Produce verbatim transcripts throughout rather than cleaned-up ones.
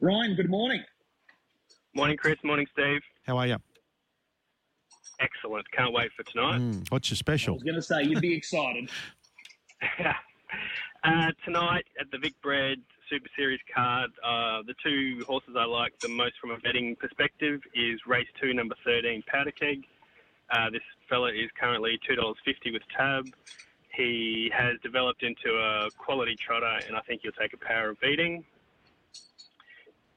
Ryan, good morning. Morning, Chris. Morning, Steve. How are you? Excellent. Can't wait for tonight. Mm, what's your special? I was going to say, you'd be excited. uh, tonight at the Vic Bread Super Series card, uh, the two horses I like the most from a betting perspective is race two, number thirteen, Powderkeg. Uh, this fella is currently two dollars fifty with tab. He has developed into a quality trotter, and I think he'll take a power of beating.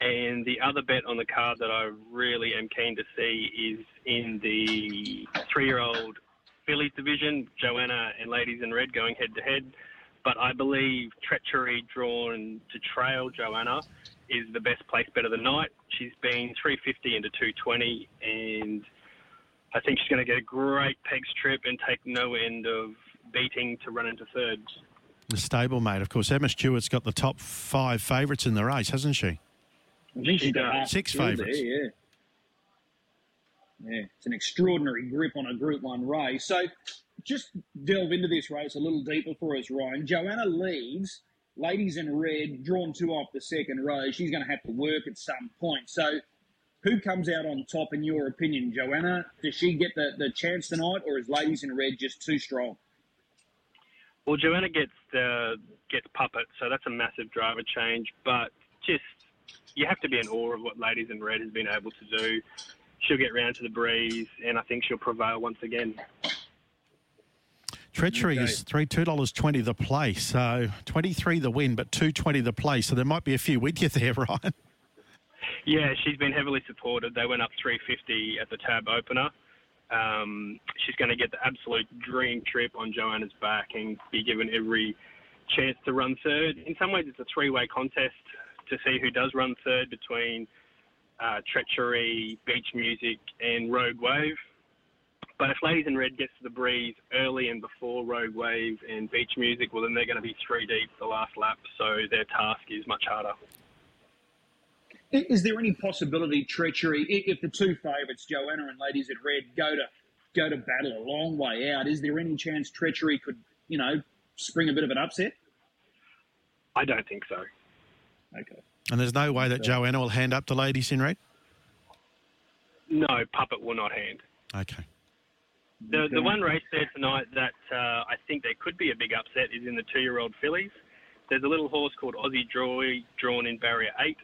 And the other bet on the card that I really am keen to see is in the three-year-old fillies division, Joanna and Ladies in Red going head-to-head. But I believe Treachery, drawn to trail Joanna, is the best place bet of the night. She's been three fifty into two twenty, and I think she's going to get a great Peg's trip and take no end of beating to run into third. The stable mate, of course. Emma Stewart's got the top five favourites in the race, hasn't she? I think she's got six favourites. Yeah. yeah, it's an extraordinary grip on a Group One race. So, just delve into this race a little deeper for us, Ryan. Joanna leads, Ladies in Red, drawn two off the second row. She's going to have to work at some point. So, who comes out on top in your opinion, Joanna? Does she get the, the chance tonight, or is Ladies in Red just too strong? Well, Joanna gets the gets puppet, so that's a massive driver change. But just you have to be in awe of what Ladies in Red has been able to do. She'll get round to the breeze, and I think she'll prevail once again. Treachery okay. is three two dollars twenty the play, so twenty three the win, but two twenty the play. So there might be a few with you there, Ryan. Yeah, she's been heavily supported. They went up three fifty at the tab opener. Um, she's going to get the absolute dream trip on Joanna's back and be given every chance to run third. In some ways, it's a three-way contest to see who does run third between uh, Treachery, Beach Music and Rogue Wave. But if Ladies in Red gets to the breeze early and before Rogue Wave and Beach Music, well, then they're going to be three deep the last lap, so their task is much harder. Is there any possibility, Treachery, if the two favourites, Joanna and Ladies in Red, go to go to battle a long way out, is there any chance Treachery could, you know, spring a bit of an upset? I don't think so. Okay. And there's no way that so, Joanna will hand up to Ladies in Red? No, Puppet will not hand. Okay. The the one race there tonight that uh, I think there could be a big upset is in the two-year-old fillies. There's a little horse called Aussie Droy, drawn in barrier eight.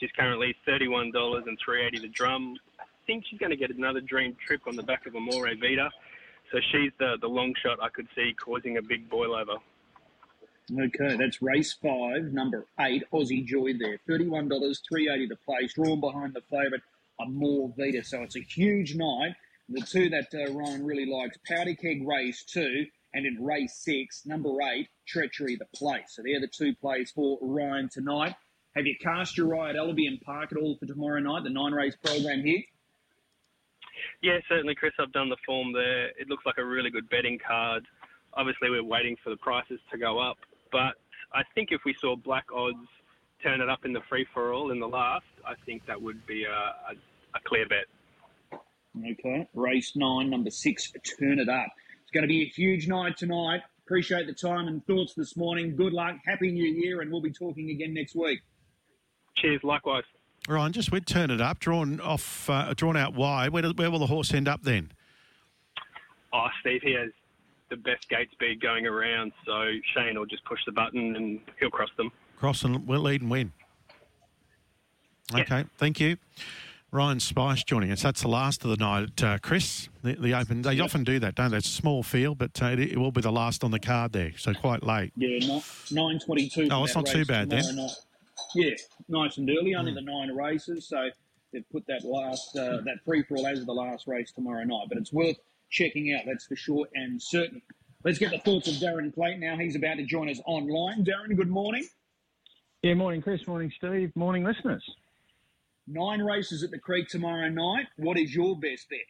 She's currently thirty-one dollars and three eighty the drum. I think she's going to get another dream trip on the back of Amore Vita. So she's the, the long shot I could see causing a big boil over. Okay, that's race five, number eight, Aussie Joy there. thirty-one dollars, three eighty the place, drawn behind the favourite, Amore Vita. So it's a huge night. The two that uh, Ryan really likes, Powderkeg race two, and in race six, number eight, Treachery the place. So they're the two plays for Ryan tonight. Have you cast your eye at Albion Park at all for tomorrow night, the nine-race program here? Yeah, certainly, Chris. I've done the form there. It looks like a really good betting card. Obviously, we're waiting for the prices to go up. But I think if we saw Black Odds turn it up in the free-for-all in the last, I think that would be a, a, a clear bet. Okay. Race nine, number six, Turn It Up. It's going to be a huge night tonight. Appreciate the time and thoughts this morning. Good luck. Happy New Year, and we'll be talking again next week. Cheers. Likewise. Ryan, just we'd Turn It Up, drawn off, uh, drawn out wide. Where, do, where will the horse end up then? Oh, Steve, he has the best gate speed going around, so Shane will just push the button and he'll cross them. Cross and we'll lead and win. Yeah. Okay, thank you. Ryan Spice joining us. That's the last of the night, uh, Chris. The, the open, they yep. often do that, don't they? It's a small field, but uh, it, it will be the last on the card there, so quite late. Yeah, nine twenty-two. Oh, it's not too bad then. Night. Yeah, nice and early, only mm. the nine races, so they've put that last uh, that free-for-all as the last race tomorrow night. But it's worth checking out, that's for sure and certain. Let's get the thoughts of Darren Plate now. He's about to join us online. Darren, good morning. Yeah, morning, Chris. Morning, Steve. Morning, listeners. Nine races at the Creek tomorrow night. What is your best bet?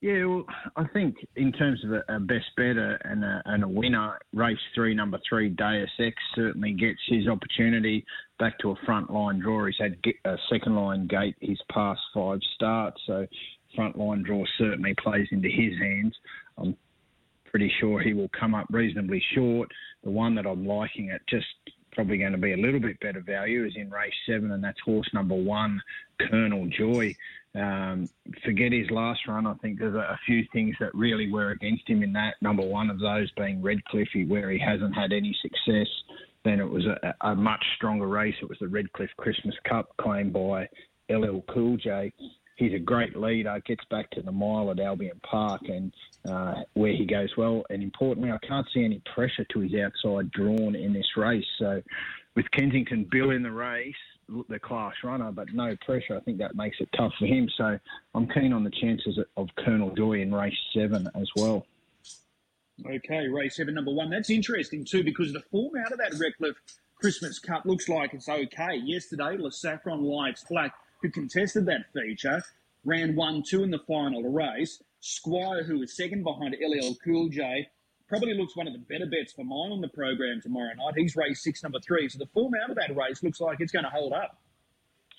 Yeah, well, I think in terms of a, a best better and a, and a winner, race three, number three, Deus Ex certainly gets his opportunity back to a front-line draw. He's had a second-line gate his past five starts, so front-line draw certainly plays into his hands. I'm pretty sure he will come up reasonably short. The one that I'm liking at just probably going to be a little bit better value is in race seven, and that's horse number one, Colonel Joy. Um, forget his last run. I think there's a, a few things that really were against him in that. Number one of those being Redcliffe, where he hasn't had any success. Then it was a, a much stronger race. It was the Redcliffe Christmas Cup claimed by L L Cool J. He's a great leader, gets back to the mile at Albion Park, and uh, where he goes well. And importantly, I can't see any pressure to his outside drawn in this race. So with Kensington Bill in the race, the class runner, but no pressure, I think that makes it tough for him. So I'm keen on the chances of Colonel Dewey in race seven as well. Okay, race seven, number one. That's interesting too, because the form out of that Redcliffe Christmas Cup looks like it's okay. Yesterday, Le Saffron Lights Black, who contested that feature, ran one two in the final race. Squire, who was second behind L L Cool J, probably looks one of the better bets for mine on the program tomorrow night. He's race six, number three. So the form out of that race looks like it's going to hold up.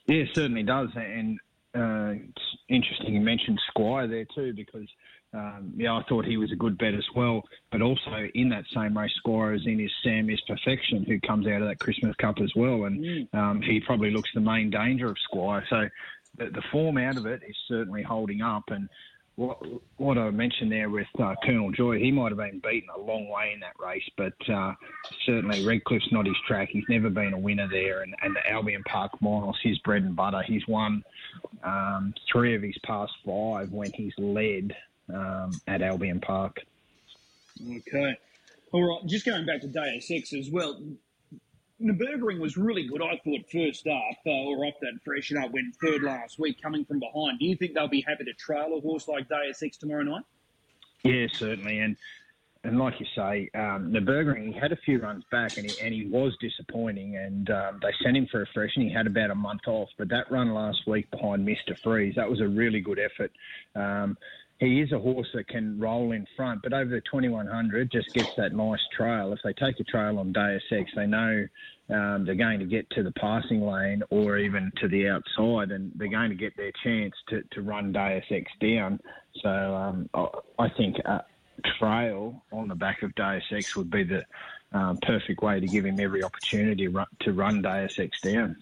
Yeah, it certainly does. And uh, it's interesting you mentioned Squire there too, because um, yeah, I thought he was a good bet as well. But also in that same race, Squire is in his Sam is Perfection, who comes out of that Christmas Cup as well. And mm. um, he probably looks the main danger of Squire. So the, the form out of it is certainly holding up. And What, what I mentioned there with uh, Colonel Joy, he might have been beaten a long way in that race, but uh, certainly Redcliffe's not his track. He's never been a winner there, and, and the Albion Park Mile's his bread and butter. He's won um, three of his past five when he's led um, at Albion Park. Okay. All right, just going back to Deus Ex as well, Naburgring was really good, I thought, first up, uh, or off that fresh and up, went third last week, coming from behind. Do you think they'll be happy to trail a horse like Deus Ex tomorrow night? Yeah, certainly. And and like you say, um, Naburgring, he had a few runs back and he, and he was disappointing. And um, they sent him for a fresh and he had about a month off. But that run last week behind Mister Freeze, that was a really good effort. Um, he is a horse that can roll in front, but over the twenty-one hundred just gets that nice trail. If they take a trail on Deus Ex, they know um, they're going to get to the passing lane or even to the outside, and they're going to get their chance to, to run Deus Ex down. So um, I think a trail on the back of Deus Ex would be the um, perfect way to give him every opportunity to run Deus Ex down.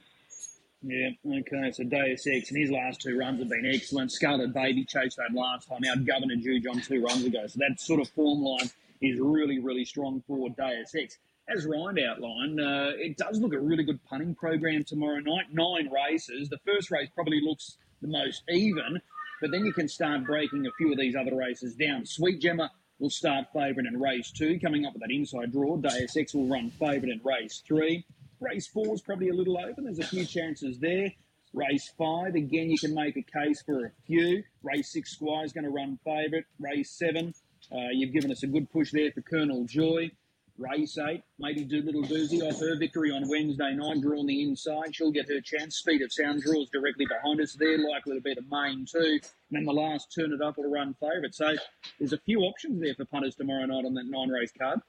Yeah, okay, so Deus Ex, and his last two runs have been excellent. Scarlet Baby chased home last time out, Governor JuJohn two runs ago. So that sort of form line is really, really strong for Deus Ex. As Ryan outlined, uh, it does look a really good punting program tomorrow night. Nine races. The first race probably looks the most even, but then you can start breaking a few of these other races down. Sweet Gemma will start favourite in race two. Coming up with that inside draw, Deus Ex will run favourite in race three. Race four is probably a little open. There's a few chances there. Race five, again, you can make a case for a few. Race six, Squire is going to run favourite. Race seven, uh, you've given us a good push there for Colonel Joy. Race eight, maybe Doolittle Doozy off her victory on Wednesday night, draw on the inside. She'll get her chance. Speed of Sound draws directly behind us. They're likely to be the main two. And then the last, Turn It Up, will run favourite. So there's a few options there for punters tomorrow night on that nine-race card.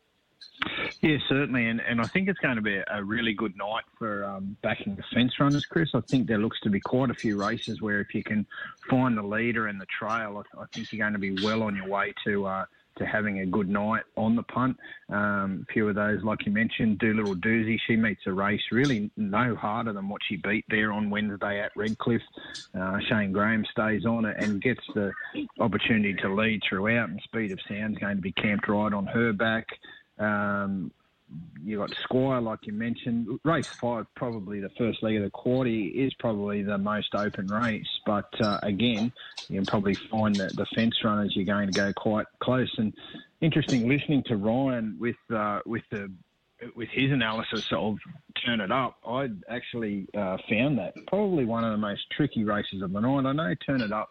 Yeah, certainly, and, and I think it's going to be a really good night for um, backing the fence runners, Chris. I think there looks to be quite a few races where if you can find the leader and the trail, I, I think you're going to be well on your way to uh, to having a good night on the punt. Um, a few of those, like you mentioned, Doolittle Doozy, she meets a race really no harder than what she beat there on Wednesday at Redcliffe. Uh, Shane Graham stays on it and gets the opportunity to lead throughout, and Speed of Sound's going to be camped right on her back. Um, you got Squire, like you mentioned. Race five, probably the first leg of the quarter, is probably the most open race. But uh, again, you can probably find that the fence runners you're going to go quite close. And interesting listening to Ryan with uh, with the with his analysis of Turn It Up. I actually uh, found that probably one of the most tricky races of the night. I know Turn It Up.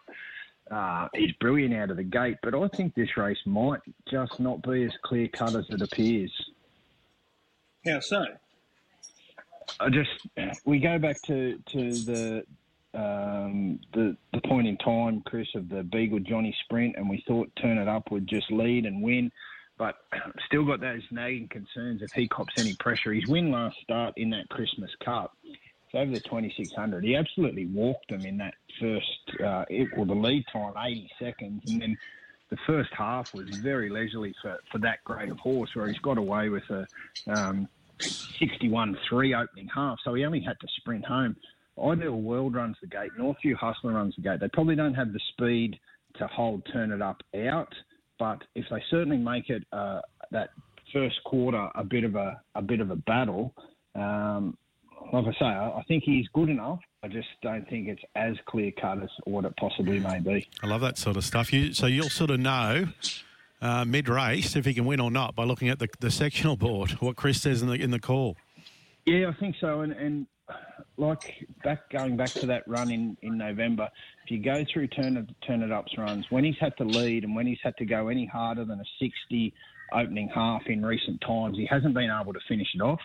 Uh, he's brilliant out of the gate, but I think this race might just not be as clear-cut as it appears. How so? I just we go back to to the um, the the point in time, Chris, of the Beagle Johnny Sprint, and we thought Turn It Up would just lead and win, but still got those nagging concerns if he cops any pressure. His win last start in that Christmas Cup. Over the twenty-six hundred, he absolutely walked them in that first, uh, it, well, the lead time, eighty seconds. And then the first half was very leisurely for, for that grade of horse, where he's got away with a um, sixty-one three opening half, so he only had to sprint home. Ideal World runs the gate. Northview Hustler runs the gate. They probably don't have the speed to hold Turn It Up out, but if they certainly make it uh, that first quarter a bit of a a bit of a battle, um, like I say, I, I think he's good enough. I just don't think it's as clear cut as what it possibly may be. I love that sort of stuff. You so you'll sort of know uh, mid race if he can win or not by looking at the, the sectional board. What Chris says in the in the call. Yeah, I think so, and. and Like back going back to that run in, in November, if you go through turn, turn It Up's runs, when he's had to lead and when he's had to go any harder than a sixty opening half in recent times, he hasn't been able to finish it off.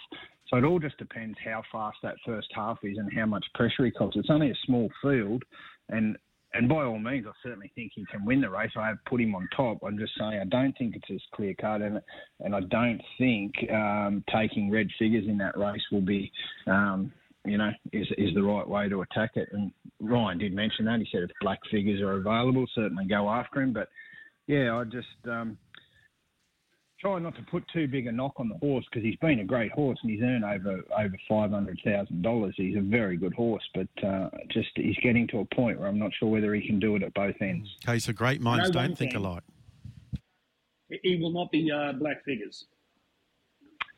So it all just depends how fast that first half is and how much pressure he causes. It's only a small field, and and by all means, I certainly think he can win the race. I have put him on top. I'm just saying I don't think it's as clear-cut, and and I don't think um, taking red figures in that race will be... Um, you know, is is the right way to attack it. And Ryan did mention that. He said if black figures are available, certainly go after him. But, yeah, I just um, try not to put too big a knock on the horse because he's been a great horse and he's earned over, over five hundred thousand dollars. He's a very good horse, but uh, just he's getting to a point where I'm not sure whether he can do it at both ends. Okay, so great minds no don't think thing. alike. He will not be uh, black figures.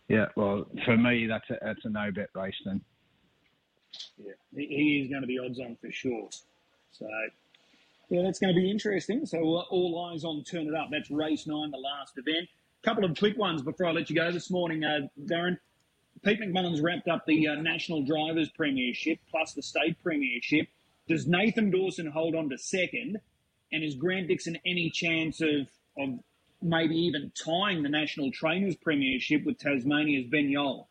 Yeah, well, for me, that's a, that's a no-bet race then. Yeah, he is going to be odds on for sure. So, yeah, that's going to be interesting. So all eyes on Turn It Up. That's race nine, the last event. A couple of quick ones before I let you go this morning, uh, Darren. Pete McMullen's wrapped up the uh, National Drivers Premiership plus the State Premiership. Does Nathan Dawson hold on to second? And is Grant Dixon any chance of, of maybe even tying the National Trainers Premiership with Tasmania's Ben Yole?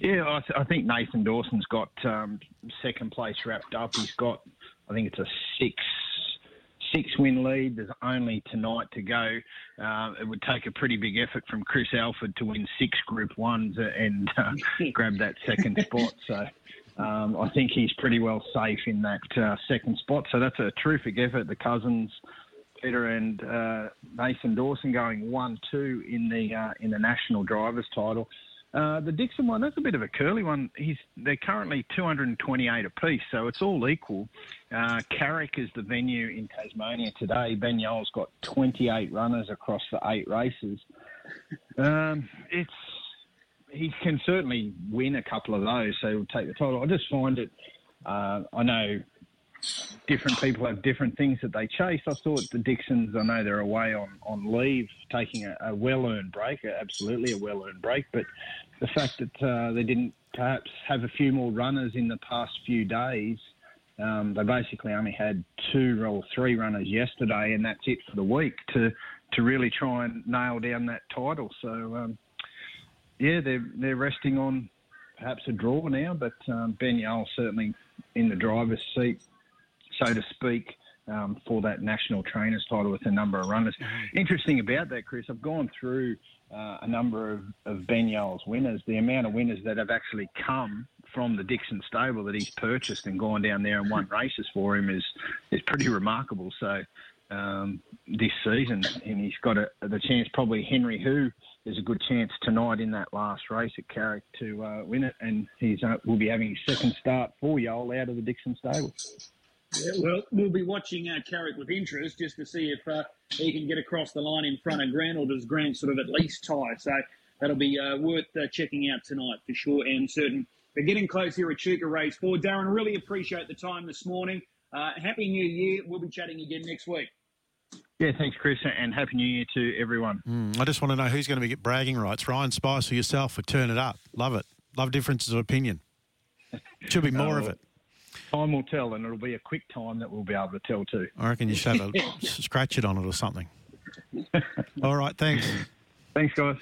Yeah, I, th- I think Nathan Dawson's got um, second place wrapped up. He's got, I think it's a six, six-win lead. There's only tonight to go. Uh, it would take a pretty big effort from Chris Alford to win six Group Ones and uh, grab that second spot. So um, I think he's pretty well safe in that uh, second spot. So that's a terrific effort. The Cousins, Peter and uh, Nathan Dawson going one two in the uh, in the National Drivers title. Uh, the Dixon one, that's a bit of a curly one. He's, they're currently two hundred twenty-eight apiece, so it's all equal. Uh, Carrick is the venue in Tasmania today. Ben Yole's got twenty-eight runners across the eight races. Um, it's he can certainly win a couple of those, so he'll take the title. I just find it, uh, I know different people have different things that they chase. I thought the Dixons, I know they're away on, on leave, taking a, a well-earned break, absolutely a well-earned break, but the fact that uh, they didn't perhaps have a few more runners in the past few days, um, they basically only had two or three runners yesterday, and that's it for the week to to really try and nail down that title. So, um, yeah, they're, they're resting on perhaps a draw now, but um, Ben Yole certainly in the driver's seat, so to speak, um, for that National Trainers title with a number of runners. Interesting about that, Chris, I've gone through uh, a number of, of Ben Yole's winners, the amount of winners that have actually come from the Dixon stable that he's purchased and gone down there and won races for him is is pretty remarkable. So um, this season, and he's got a, the chance, probably Henry Hu is a good chance tonight in that last race at Carrick to uh, win it, and he's uh, will be having his second start for Yole out of the Dixon stable. Yeah, well, we'll be watching uh, Carrick with interest just to see if uh, he can get across the line in front of Grant, or does Grant sort of at least tie. So that'll be uh, worth uh, checking out tonight for sure and certain. But getting close here at Chuka Race four. Darren, really appreciate the time this morning. Uh, Happy New Year. We'll be chatting again next week. Yeah, thanks, Chris, and Happy New Year to everyone. Mm, I just want to know who's going to be get bragging rights, Ryan Spice or yourself, for Turn It Up. Love it. Love differences of opinion. Should be more oh. of it. Time will tell, and it'll be a quick time that we'll be able to tell too. I reckon you should have a scratch it on it or something. All right, thanks. Thanks, guys.